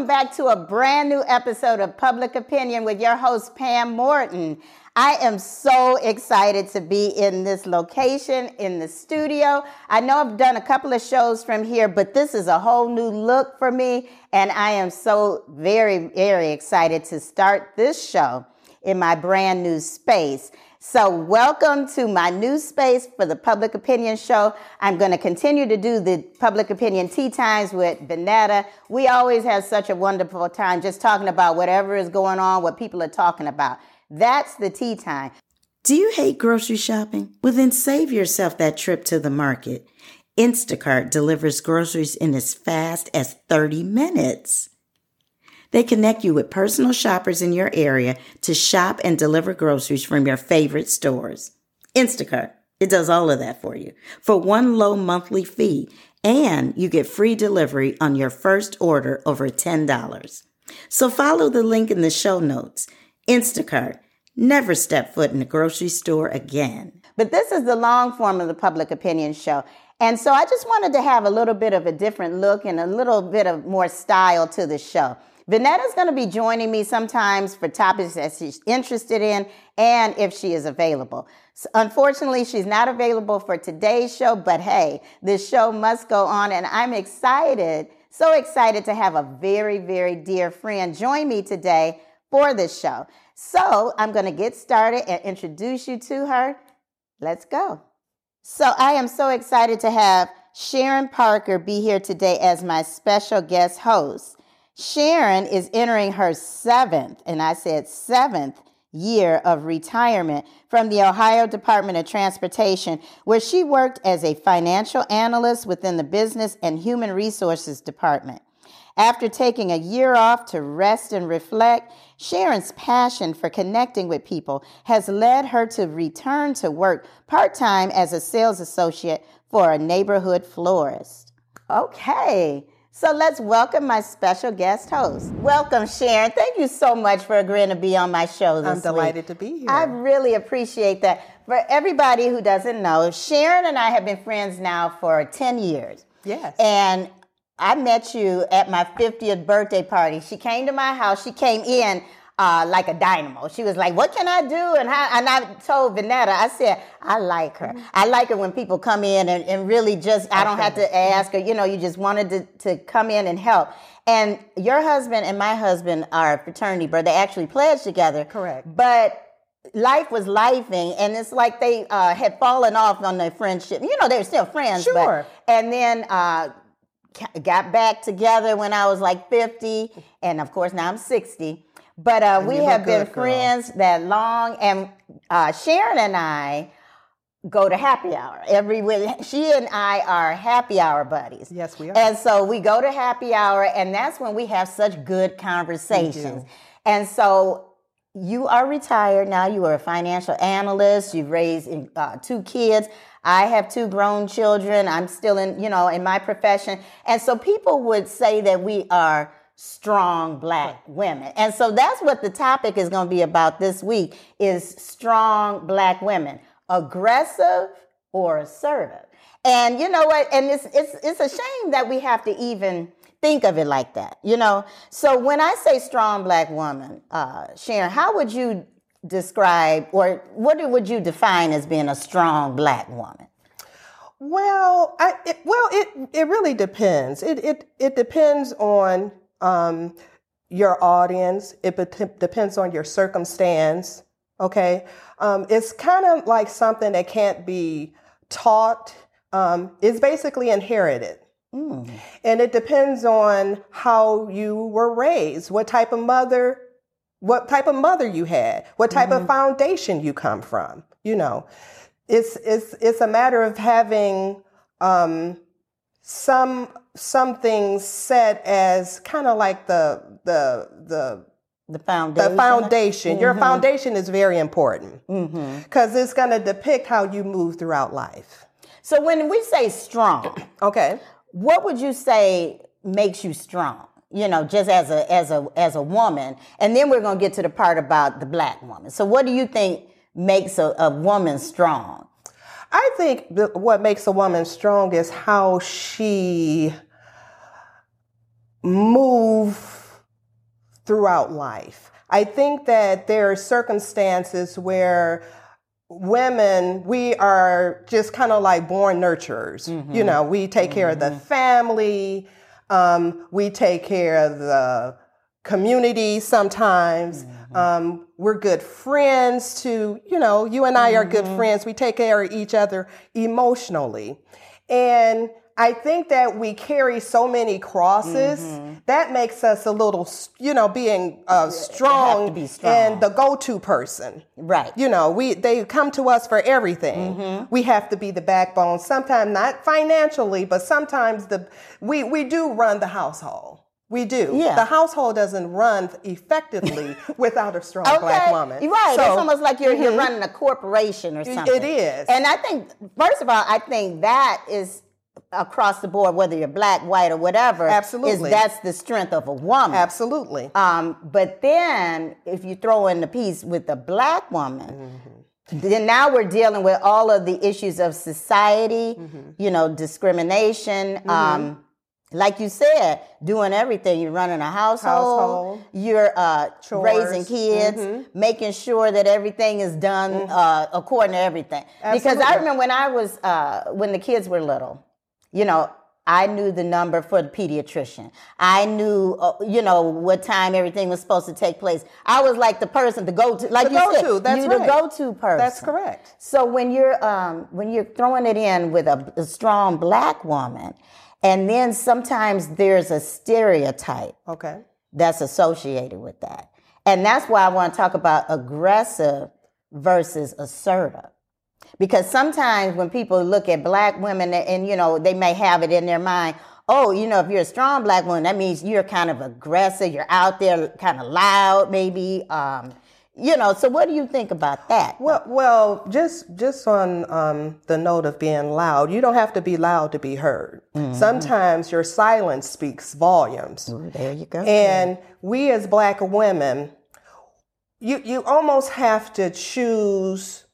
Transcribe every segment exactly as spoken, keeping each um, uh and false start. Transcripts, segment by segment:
welcome back to a brand new episode of Public Opinion with your host, Pam Morton. I am so excited to be in this location, in the studio. I know I've done a couple of shows from here, but this is a whole new look for me, and I am so very, very excited to start this show in my brand new space. So welcome to my new space for the Public Opinion Show. I'm going to continue to do the Public Opinion Tea Times with Benetta. We always have such a wonderful time just talking about whatever is going on, what people are talking about. That's the tea time. Do you hate grocery shopping? Well, then save yourself that trip to the market. Instacart delivers groceries in as fast as thirty minutes. They connect you with personal shoppers in your area to shop and deliver groceries from your favorite stores. Instacart, it does all of that for you for one low monthly fee, and you get free delivery on your first order over ten dollars. So follow the link in the show notes. Instacart, never step foot in a grocery store again. But this is the long form of the Public Opinion Show. And so I just wanted to have a little bit of a different look and a little bit of more style to the show. Benetta's going to be joining me sometimes for topics that she's interested in and if she is available. So unfortunately, she's not available for today's show, but hey, this show must go on, and I'm excited, so excited to have a very, very dear friend join me today for this show. So I'm going to get started and introduce you to her. Let's go. So I am so excited to have Sharon Parker be here today as my special guest host. Sharon is entering her seventh, and I said seventh, year of retirement from the Ohio Department of Transportation, where she worked as a financial analyst within the Business and Human Resources Department. After taking a year off to rest and reflect, Sharon's passion for connecting with people has led her to return to work part-time as a sales associate for a neighborhood florist. Okay. So let's welcome my special guest host. Welcome, Sharon. Thank you so much for agreeing to be on my show this week. I'm delighted to be here. I really appreciate that. For everybody who doesn't know, Sharon and I have been friends now for ten years. Yes. And I met you at my fiftieth birthday party. She came to my house. She came in uh, like a dynamo. She was like, what can I do? And, how, and I told Benetta, I said, I like her. I like her when people come in and, and really just, I don't have to ask her, you know, you just wanted to, to come in and help. And your husband and my husband are fraternity brothers. They actually pledged together. Correct. But life was lifing, and it's like they uh, had fallen off on their friendship. You know, they were still friends. Sure. But, and then uh, got back together when I was like fifty. And of course, now I'm sixty. But uh, we have been girl. friends that long, and uh, Sharon and I go to happy hour every week. She and I are happy hour buddies. Yes, we are. And so we go to happy hour, and that's when we have such good conversations. And so you are retired now. You are a financial analyst. You've raised uh, two kids. I have two grown children. I'm still in, you know, in my profession. And so people would say that we are strong Black women. And so that's what the topic is going to be about this week, is strong Black women, aggressive or assertive. And you know what? And it's it's it's a shame that we have to even think of it like that, you know? So when I say strong Black woman, uh, Sharon, how would you describe, or what would you define as being a strong Black woman? Well, I, it, well, it, it really depends. It, it, it depends on Um, your audience. It bet- depends on your circumstance. Okay. Um, it's kind of like something that can't be taught. Um, it's basically inherited. Mm. And it depends on how you were raised, what type of mother, what type of mother you had, what type mm-hmm. of foundation you come from. You know, it's, it's, it's a matter of having, um, some, some things set as kind of like the the the the foundation. The foundation. Mm-hmm. Your foundation is very important because mm-hmm. it's going to depict how you move throughout life. So when we say strong, okay, what would you say makes you strong? You know, just as a as a as a woman, and then we're going to get to the part about the Black woman. So what do you think makes a, a woman strong? I think what makes a woman strong is how she move throughout life. I think that there are circumstances where women, we are just kind of like born nurturers. Mm-hmm. You know, we take mm-hmm. care of the family. Um, we take care of the community sometimes. Mm-hmm. Um, we're good friends to, you know, you and I mm-hmm. are good friends. We take care of each other emotionally. And I think that we carry so many crosses mm-hmm. that makes us a little, you know, being uh, strong, to be strong and the go-to person. Right. You know, we they come to us for everything. Mm-hmm. We have to be the backbone. Sometimes not financially, but sometimes the we we do run the household. We do. Yeah. The household doesn't run effectively without a strong okay. black woman. Right. So, it's almost like you're, you're running a corporation or something. It is. And I think, first of all, I think that is across the board, whether you're black, white, or whatever. Absolutely. Is that's the strength of a woman. Absolutely. Um, but then, if you throw in the piece with the black woman, mm-hmm. then now we're dealing with all of the issues of society, mm-hmm. you know, discrimination, mm-hmm. um, like you said, doing everything. You're running a household, household. you're uh, raising kids, mm-hmm. making sure that everything is done mm-hmm. uh, according to everything. Absolutely. Because I remember when I was, uh, when the kids were little, you know, I knew the number for the pediatrician. I knew, uh, you know, what time everything was supposed to take place. I was like the person to go to, like the you go said, to. That's you right. the go-to person. That's correct. So when you're, um, when you're throwing it in with a, a strong black woman, and then sometimes there's a stereotype okay. that's associated with that. And that's why I want to talk about aggressive versus assertive. Because sometimes when people look at black women and, and, you know, they may have it in their mind, oh, you know, if you're a strong black woman, that means you're kind of aggressive. You're out there kind of loud, maybe, um, you know. So what do you think about that? Well, well, just just on um, the note of being loud, you don't have to be loud to be heard. Mm-hmm. Sometimes your silence speaks volumes. Ooh, there you go. And we as black women, you you almost have to choose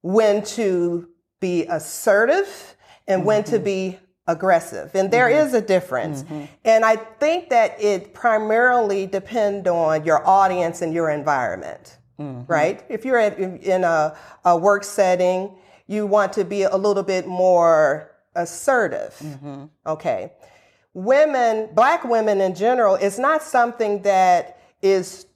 when to be assertive and when mm-hmm. to be aggressive. And there mm-hmm. is a difference. Mm-hmm. And I think that it primarily depends on your audience and your environment, mm-hmm. right? If you're at, in a, a work setting, you want to be a little bit more assertive. Mm-hmm. Okay. Women, black women in general, it's not something that is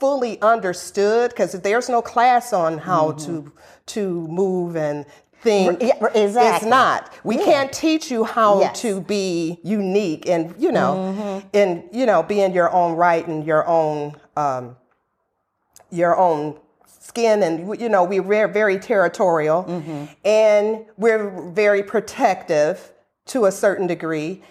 fully understood because there's no class on how mm-hmm. to to move and think. Exactly. It's not. We yeah. can't teach you how yes. to be unique and you know mm-hmm. and you know be in your own right and your own um, your own skin and you know we're very territorial mm-hmm. and we're very protective to a certain degree.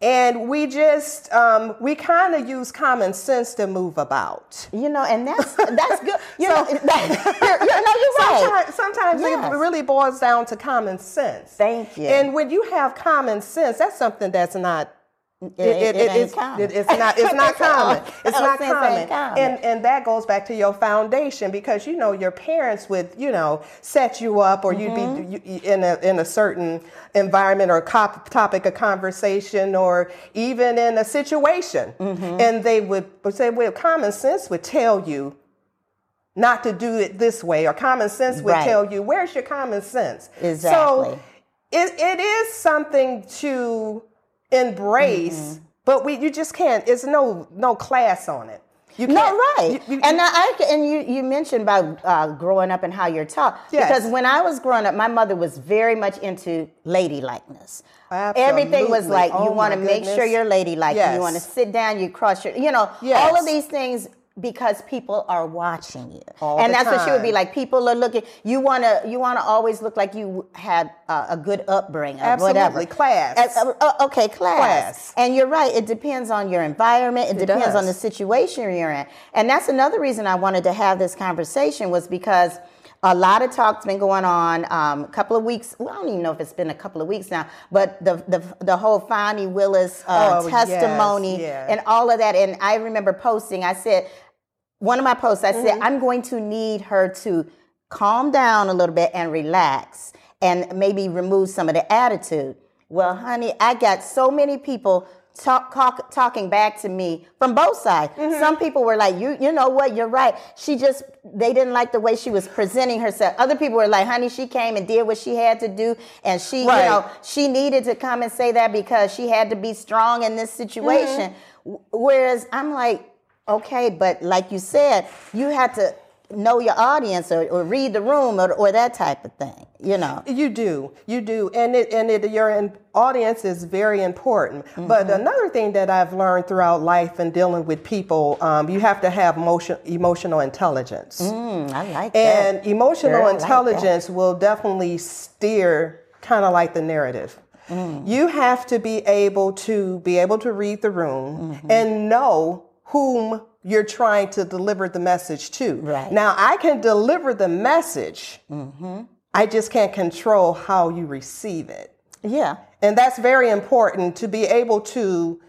And we just, um, we kind of use common sense to move about. You know, and that's that's good. You so, know, that, you're, you're, no, you're right. Sometimes, sometimes yes. it really boils down to common sense. Thank you. And when you have common sense, that's something that's not, it, it, it, it, it, common. It, it's not, it's not common. It's not common. common. And and that goes back to your foundation because, you know, your parents would, you know, set you up or mm-hmm. you'd be you, in a in a certain environment or cop, topic of conversation or even in a situation. Mm-hmm. And they would say, well, common sense would tell you not to do it this way or common sense would right. tell you, where's your common sense? Exactly. So it it is something to embrace, mm-hmm. but we you just can't. It's no no class on it. You can't. No, right. You, you, and I and you you mentioned about uh, growing up and how you're taught. Yes. Because when I was growing up, my mother was very much into ladylikeness. Absolutely. Everything was like oh, you want to make sure you're ladylike. Yes. You want to sit down. You cross your. You know yes. all of these things. Because people are watching you. All and that's time. What she would be like. People are looking. You want to you wanna always look like you had uh, a good upbringing or absolutely. Whatever. Class. As, uh, okay, class. class. And you're right. It depends on your environment. It, it depends does. on the situation you're in. And that's another reason I wanted to have this conversation was because a lot of talk's been going on um, a couple of weeks. Well, I don't even know if it's been a couple of weeks now, but the the, the whole Fani Willis uh, oh, testimony yes, yes. and all of that. And I remember posting, I said... One of my posts, I mm-hmm. said, I'm going to need her to calm down a little bit and relax and maybe remove some of the attitude. Well, honey, I got so many people Talk, talk, talking back to me from both sides. Mm-hmm. Some people were like, you you know what, you're right. She just, they didn't like the way she was presenting herself. Other people were like, honey, she came and did what she had to do. And she, right. you know, she needed to come and say that because she had to be strong in this situation. Mm-hmm. Whereas I'm like, okay, but like you said, you had to know your audience or, or read the room or, or that type of thing, you know. You do. You do. And it, and it, your in, audience is very important. Mm-hmm. But another thing that I've learned throughout life and dealing with people, um, you have to have motion, emotional intelligence. Mm, I like that. And emotional Girl, intelligence like will definitely steer kind of like the narrative. Mm. You have to be able to be able to read the room mm-hmm. and know whom you're trying to deliver the message to. Right. Now, I can deliver the message. Mm-hmm. I just can't control how you receive it. Yeah. And that's very important to be able to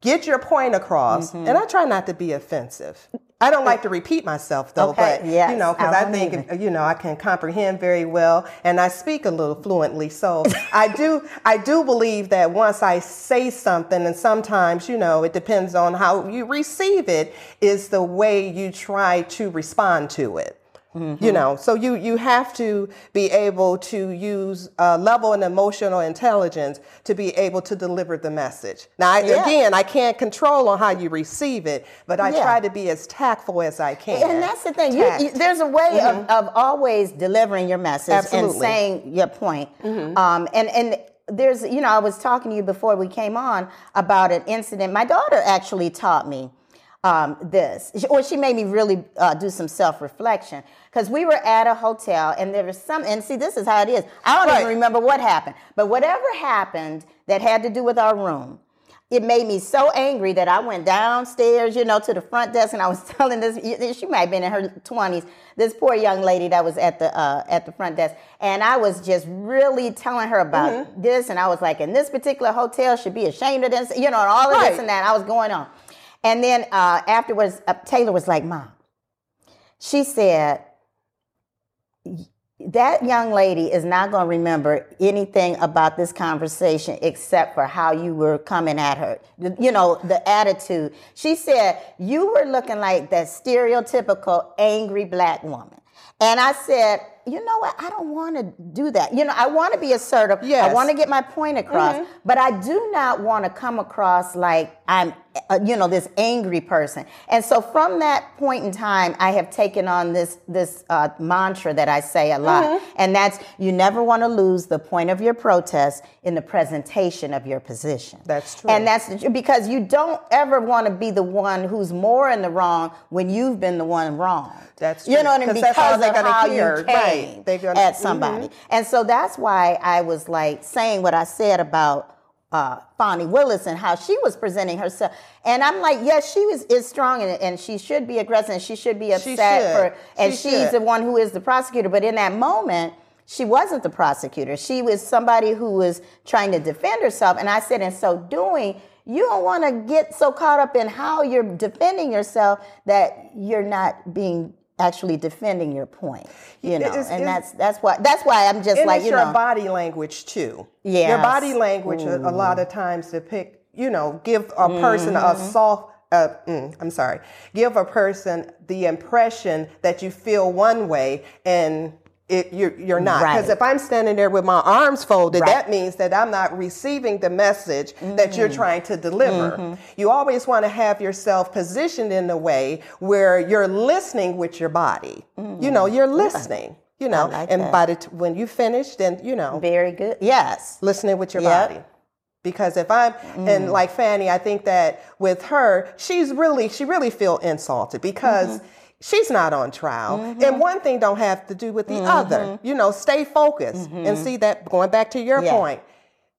get your point across. Mm-hmm. And I try not to be offensive. I don't like to repeat myself, though, okay. but, yes. you know, because I, I think, even. you know, I can comprehend very well, and I speak a little fluently. So I do I do believe that once I say something, and sometimes, you know, it depends on how you receive it, is the way you try to respond to it. Mm-hmm. You know, so you, you have to be able to use uh, level and emotional intelligence to be able to deliver the message. Now, I, yeah. again, I can't control on how you receive it, but I yeah. try to be as tactful as I can. And that's the thing. You, you, there's a way mm-hmm. of, of always delivering your message Absolutely. and saying your point. Mm-hmm. Um, and, and there's, you know, I was talking to you before we came on about an incident. My daughter actually taught me. Um, this, or she made me really uh, do some self-reflection, because we were at a hotel and there was some, and see, this is how it is. I don't right. even remember what happened, but whatever happened that had to do with our room, it made me so angry that I went downstairs, you know, to the front desk, and I was telling this, she might have been in her twenties, this poor young lady that was at the uh, at the front desk, and I was just really telling her about mm-hmm. this, and I was like, and this particular hotel should be ashamed of this, you know, and all of right. this and that, I was going on. And then uh, afterwards, uh, Taylor was like, Mom, she said, that young lady is not going to remember anything about this conversation except for how you were coming at her. You know, the attitude. She said, you were looking like that stereotypical angry black woman. And I said, you know what? I don't want to do that. You know, I want to be assertive. Yes. I want to get my point across. Mm-hmm. But I do not want to come across like I'm, uh, you know, this angry person. And so from that point in time, I have taken on this this uh, mantra that I say a lot. Mm-hmm. And that's, you never want to lose the point of your protest in the presentation of your position. That's true. And that's because you don't ever want to be the one who's more in the wrong when you've been the one wrong. That's true. You know what I mean? Because of how you came right. at somebody. Mm-hmm. And so that's why I was like saying what I said about uh, Fani Willis and how she was presenting herself. And I'm like, yes, she is, is strong and, and she should be aggressive and she should be upset. She should. For, and she she's should. the one who is the prosecutor. But in that moment, she wasn't the prosecutor. She was somebody who was trying to defend herself. And I said, in so doing, you don't want to get so caught up in how you're defending yourself that you're not being actually defending your point, you know, it's, and it's, that's that's why that's why I'm just like, you know, your body language too. Yeah, your body language a, a lot of times depict, you know, give a mm-hmm. person a soft. Uh, mm, I'm sorry, give a person the impression that you feel one way and it, you're you're not. Because right. if I'm standing there with my arms folded, right. that means that I'm not receiving the message mm-hmm. that you're trying to deliver. Mm-hmm. You always want to have yourself positioned in a way where you're listening with your body. Mm-hmm. You know, you're listening. Yeah. You know, like and that. by the t- when you finish, then you know, very good. Yes, listening with your yep. body. Because if I'm, mm. and like Fani, I think that with her, she's really she really feel insulted because. Mm-hmm. She's not on trial. Mm-hmm. And one thing don't have to do with the mm-hmm. other. You know, stay focused mm-hmm. and see that, going back to your yeah. point,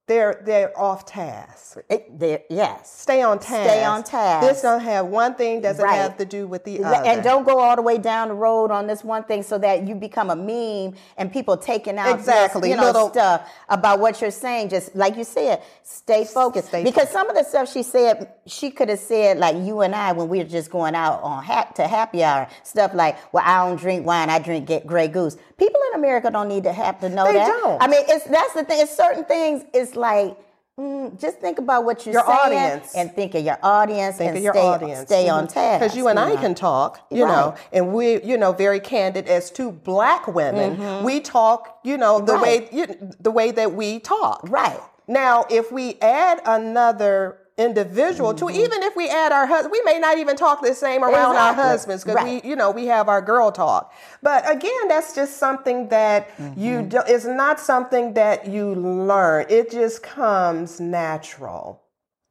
they're they're off task. It, they're, yes. Stay on task. Stay on task. This don't have one thing doesn't right. have to do with the other. And don't go all the way down the road on this one thing so that you become a meme and people taking out exactly. this, you know, Little, stuff about what you're saying. Just like you said, stay focused. Stay because focused. Some of the stuff she said, she could have said, like you and I, when we were just going out on ha- to happy hour, stuff like, well, I don't drink wine, I drink Grey Goose. People in America don't need to have to know they that. They don't. I mean, it's that's the thing. It's certain things. It's like Mm, just think about what you're your saying audience. and think of your audience think and of your stay, audience. stay mm-hmm. on task. Because you and you I know. can talk, you right. know, and we, you know, very candid as two black women. Mm-hmm. We talk, you know, the right. way you, the way that we talk. Right. Now, if we add another individual mm-hmm. to, even if we add our husband, we may not even talk the same around exactly. our husbands because right. we, you know, we have our girl talk. But again, that's just something that mm-hmm. you do. It's not something that you learn. It just comes natural.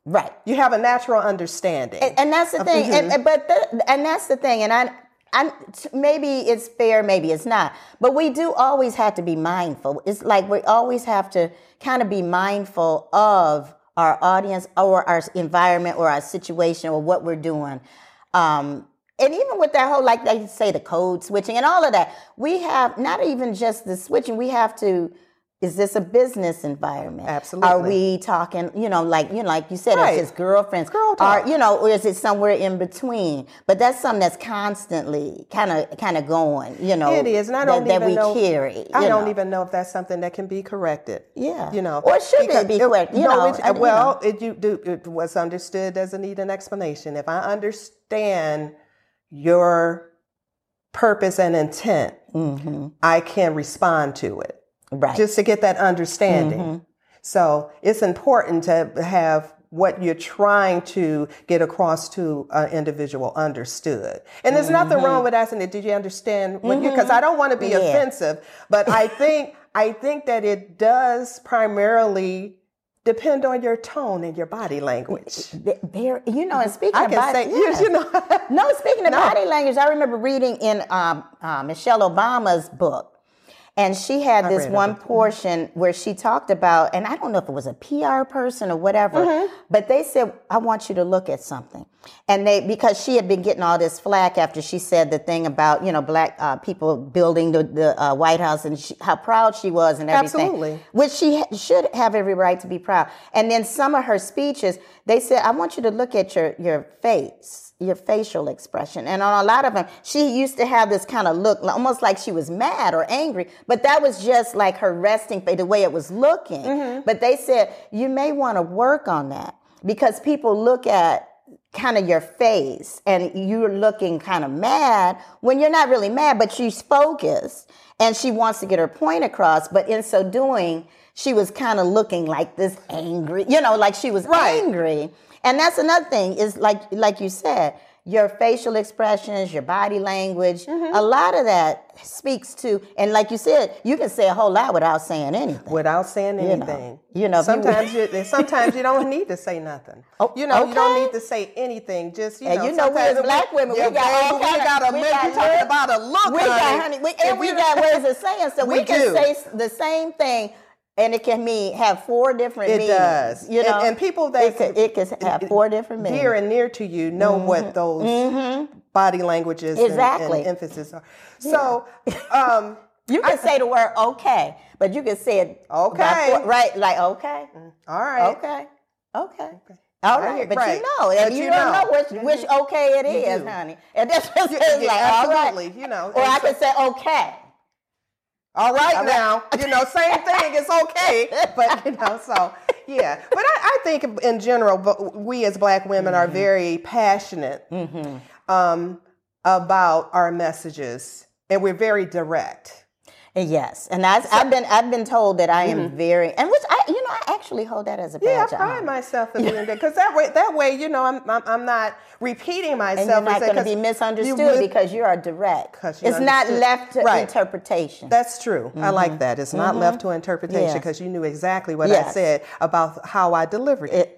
Right. You have a natural understanding. And, and that's the thing. Mm-hmm. And, but the, and that's the thing. And I, I maybe it's fair, maybe it's not. But we do always have to be mindful. It's like we always have to kind of be mindful of our audience or our environment or our situation or what we're doing. Um, and even with that whole, like they say, the code switching and all of that, we have not even just the switching. We have to, is this a business environment? Absolutely. Are we talking, you know, like, you know, like you said, right. it's just girlfriends. Girl talk. Or, you know, or is it somewhere in between? But that's something that's constantly kind of kind of going, you know. It is. And I don't that, even that we know, carry. I don't know. even know if that's something that can be corrected. Yeah. You know. Or should it be corrected? You no, know, it, well, you know. It, you do, it was understood doesn't need an explanation. If I understand your purpose and intent, mm-hmm. I can respond to it. Right. Just to get that understanding. Mm-hmm. So it's important to have what you're trying to get across to an individual understood. And there's mm-hmm. nothing wrong with asking it. Did you understand? Because mm-hmm. I don't want to be yeah. offensive, but I think I think that it does primarily depend on your tone and your body language. There, you know, and speaking I of can body, say, yes. you know, no, speaking of no. body language, I remember reading in um, uh, Michelle Obama's book. And she had this one portion where she talked about, and I don't know if it was a P R person or whatever, mm-hmm. but they said, I want you to look at something. And they, because she had been getting all this flack after she said the thing about, you know, black uh, people building the, the uh, White House and she, how proud she was and everything. Absolutely. Which she ha- should have every right to be proud. And then some of her speeches, they said, I want you to look at your, your face. Your facial expression. And on a lot of them, she used to have this kind of look, almost like she was mad or angry, but that was just like her resting face, the way it was looking. Mm-hmm. But they said, you may want to work on that because people look at kind of your face and you're looking kind of mad when you're not really mad, but she's focused and she wants to get her point across. But in so doing, she was kind of looking like this angry, you know, like she was right. angry. And that's another thing is like like you said, your facial expressions, your body language, mm-hmm. a lot of that speaks to, and like you said, you can say a whole lot without saying anything. Without saying anything. You know, you know sometimes you, you sometimes you don't need to say nothing. Oh, you know, okay. you don't need to say anything. Just you and know, you know, we as black women, we, yeah, we got all we kinda, got a we got talking about a look. We honey. got honey, we, and we got ways of saying so we, we can do. say the same thing. And it can mean have four different it meanings. It does. You know? and, and people that it can, it can have four different meanings. Dear and near to you know mm-hmm. what those mm-hmm. body languages exactly. and, and emphasis are. Yeah. So um, you can I, say the word okay, but you can say it okay, four, right? Like okay, all right, okay, okay. okay. All right, right, but right. you know, and you, you don't know, know which, mm-hmm. which okay it you is, do. honey. And that's just you, it's yeah, like absolutely, all right. you know. Or I so, can say okay. All right, all right now, you know, same thing, it's okay, but, you know, so, yeah. But I, I think in general, we as black women mm-hmm. are very passionate mm-hmm. um, about our messages, and we're very direct. Yes, and I, so, I've been I've been told that I am mm-hmm. very, and which I, you know, I actually hold that as a badge. Yeah, I pride myself in being that, because that way, that way, you know, I'm I'm, I'm not repeating myself. And you're not going to be misunderstood you would, because you are direct. It's understood. not left to right. interpretation. That's true. Mm-hmm. I like that. It's not mm-hmm. left to interpretation because yes. you knew exactly what yes. I said about how I delivered it.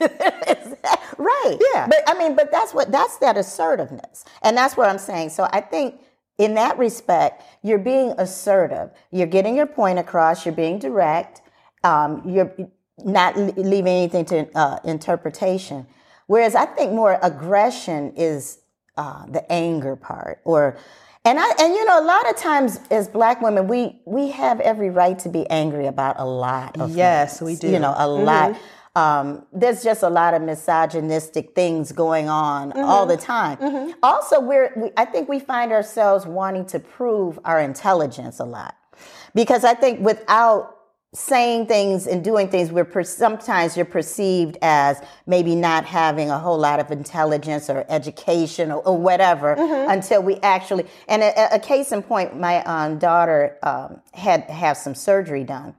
it right. Yeah. But I mean, but that's what that's that assertiveness, and that's what I'm saying. So I think. In that respect, you're being assertive. You're getting your point across. You're being direct. Um, you're not leaving anything to uh, interpretation. Whereas I think more aggression is uh, the anger part. Or, and I and you know a lot of times as black women we we have every right to be angry about a lot of yes things. we do you know a mm-hmm. lot. Um, there's just a lot of misogynistic things going on mm-hmm. all the time. Mm-hmm. Also, we're, we, I think we find ourselves wanting to prove our intelligence a lot because I think without saying things and doing things where per- sometimes you're perceived as maybe not having a whole lot of intelligence or education or, or whatever mm-hmm. until we actually, and a, a case in point, my um, daughter um, had have some surgery done.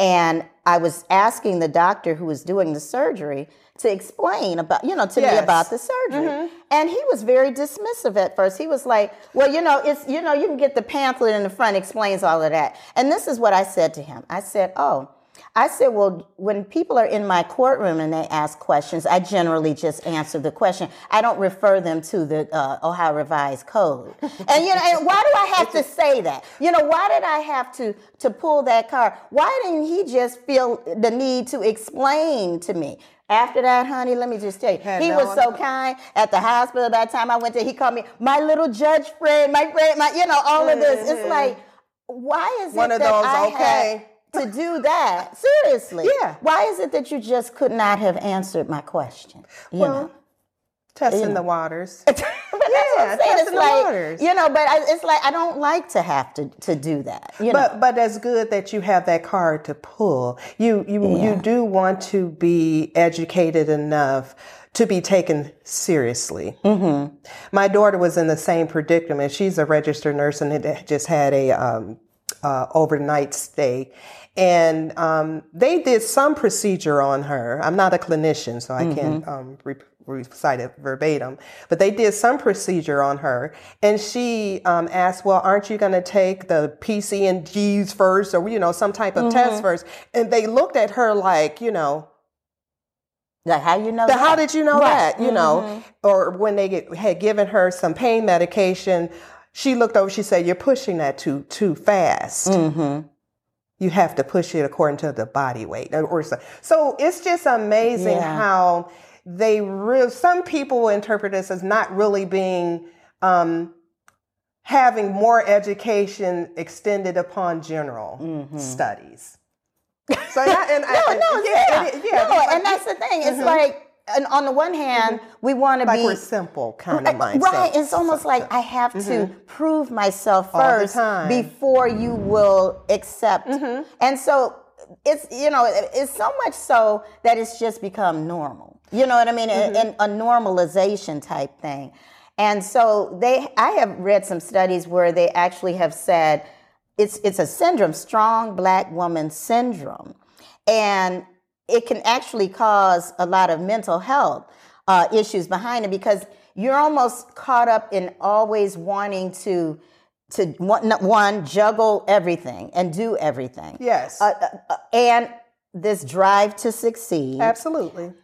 And I was asking the doctor who was doing the surgery to explain about, you know, to yes. me about the surgery. Mm-hmm. And he was very dismissive at first. He was like, well, you know, it's, you know, you can get the pamphlet in the front, explains all of that. And this is what I said to him. I said, oh, I said, well, when people are in my courtroom and they ask questions, I generally just answer the question. I don't refer them to the uh, Ohio Revised Code. And, you know, and why do I have to say that? You know, why did I have to, to pull that card? Why didn't he just feel the need to explain to me? After that, honey, let me just tell you, he was so kind at the hospital. By the time I went there, he called me my little judge friend, my friend, my, you know, all of this. It's like, why is it that I have to do that? Seriously. Yeah. Why is it that you just could not have answered my question? You well, know? Testing you know. the waters. But yeah, that's what I'm saying. Testing it's the like, waters. You know, but I, it's like, I don't like to have to, to do that. You but know? But it's good that you have that card to pull. You you yeah. you do want to be educated enough to be taken seriously. Mm-hmm. My daughter was in the same predicament. She's a registered nurse and it just had a um, uh, overnight stay. And um, they did some procedure on her. I'm not a clinician, so I mm-hmm. can't um, re- recite it verbatim. But they did some procedure on her. And she um, asked, well, aren't you going to take the P C and Gs first or, you know, some type of mm-hmm. test first? And they looked at her like, you know, Like how you know the, that? How did you know right. that? You mm-hmm. know, or when they get, had given her some pain medication, she looked over, she said, you're pushing that too, too fast. Mm-hmm. You have to push it according to the body weight or so. So it's just amazing yeah. how they real, some people will interpret this as not really being, um, having more education extended upon general mm-hmm. studies. So, and I, and no, I, no, yeah, yeah. It, yeah no, like, and that's the thing. It's mm-hmm. like, and on the one hand, mm-hmm. we want to like be we're simple kind of mindset. Right. It's almost so, like so. I have mm-hmm. to prove myself first before you will accept. Mm-hmm. And so it's, you know, it's so much so that it's just become normal. You know what I mean? Mm-hmm. And a normalization type thing. And so they, I have read some studies where they actually have said it's, it's a syndrome, strong black woman syndrome. And it can actually cause a lot of mental health uh, issues behind it because you're almost caught up in always wanting to, to one, one juggle everything and do everything. Yes. Uh, uh, and this drive to succeed. Absolutely.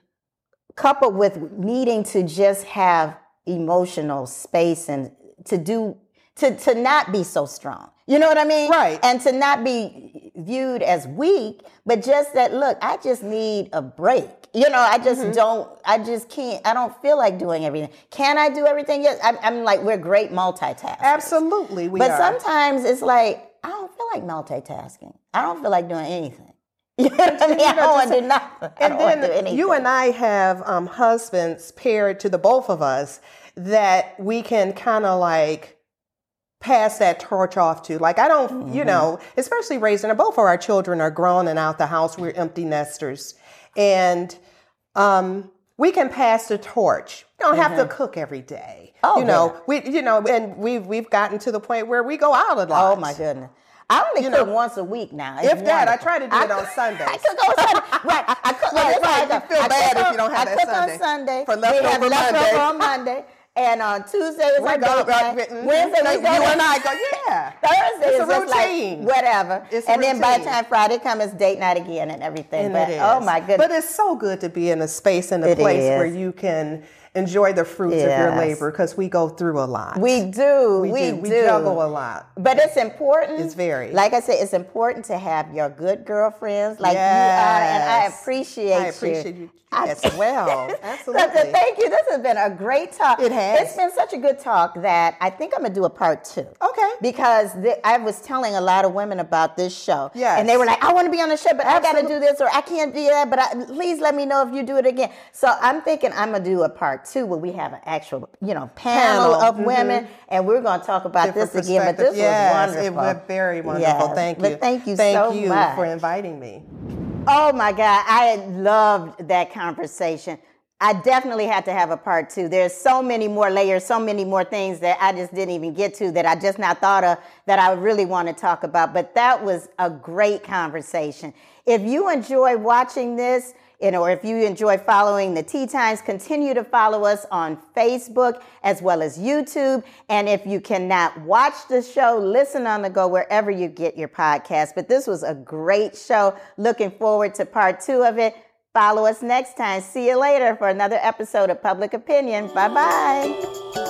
Coupled with needing to just have emotional space and to do, to, to not be so strong. You know what I mean? Right. And to not be viewed as weak, but just that, look, I just need a break. You know, I just mm-hmm. don't, I just can't, I don't feel like doing everything. Can I do everything? Yes. I'm, I'm like, we're great multitaskers. Absolutely, we but are. But sometimes it's like, I don't feel like multitasking. I don't feel like doing anything. You know what I mean? I don't want to do nothing. And then you and I have um, husbands paired to the both of us that we can kind of like, pass that torch off to. Like, I don't, mm-hmm. you know, especially raising her, both of our children are grown and out the house. We're empty nesters. And um, we can pass the torch. We don't mm-hmm. have to cook every day. Oh, you know, yeah. we, you know, and we've, we've gotten to the point where we go out a lot. Oh, my goodness. I only you cook know, once a week now. It's if wonderful. That, I try to do I it cook, on Sundays. I cook on Sunday. Right. I, I cook right, right. I feel I bad on, if you don't have I that Sunday. I cook on Sunday. For leftover we have leftover on Monday. And on Tuesday is our date night. Wednesday we go. You and I go, yeah. Thursday is just like whatever. It's and routine. Then by the time Friday comes, it's date night again and everything. And but it is. Oh my goodness! But it's so good to be in a space and a it place is. Where you can enjoy the fruits yes. of your labor because we go through a lot. We do. We, we do. do. We juggle a lot. But it's important. It's very. Like I said, it's important to have your good girlfriends like yes. you are, and I appreciate you. I appreciate you. you. As well. Absolutely. So, thank you. This has been a great talk. It has. It's been such a good talk that I think I'm going to do a part two. Okay. Because th- I was telling a lot of women about this show. Yes. And they were like, I want to be on the show, but Absolutely. I got to do this or I can't do that, but I, please let me know if you do it again. So I'm thinking I'm going to do a part part two where we have an actual, you know, panel, panel. of mm-hmm. women, and we're going to talk about Different this again. But this yes, was wonderful. It was very wonderful. Yes. Thank you. But thank you thank so you much for inviting me. Oh my God, I loved that conversation. I definitely had to have a part two. There's so many more layers, so many more things that I just didn't even get to that I just not thought of that I really want to talk about. But that was a great conversation. If you enjoy watching this, you know, or if you enjoy following the Tea Times, continue to follow us on Facebook as well as YouTube. And if you cannot watch the show, listen on the go wherever you get your podcast. But this was a great show. Looking forward to part two of it. Follow us next time. See you later for another episode of Public Opinion. Bye-bye.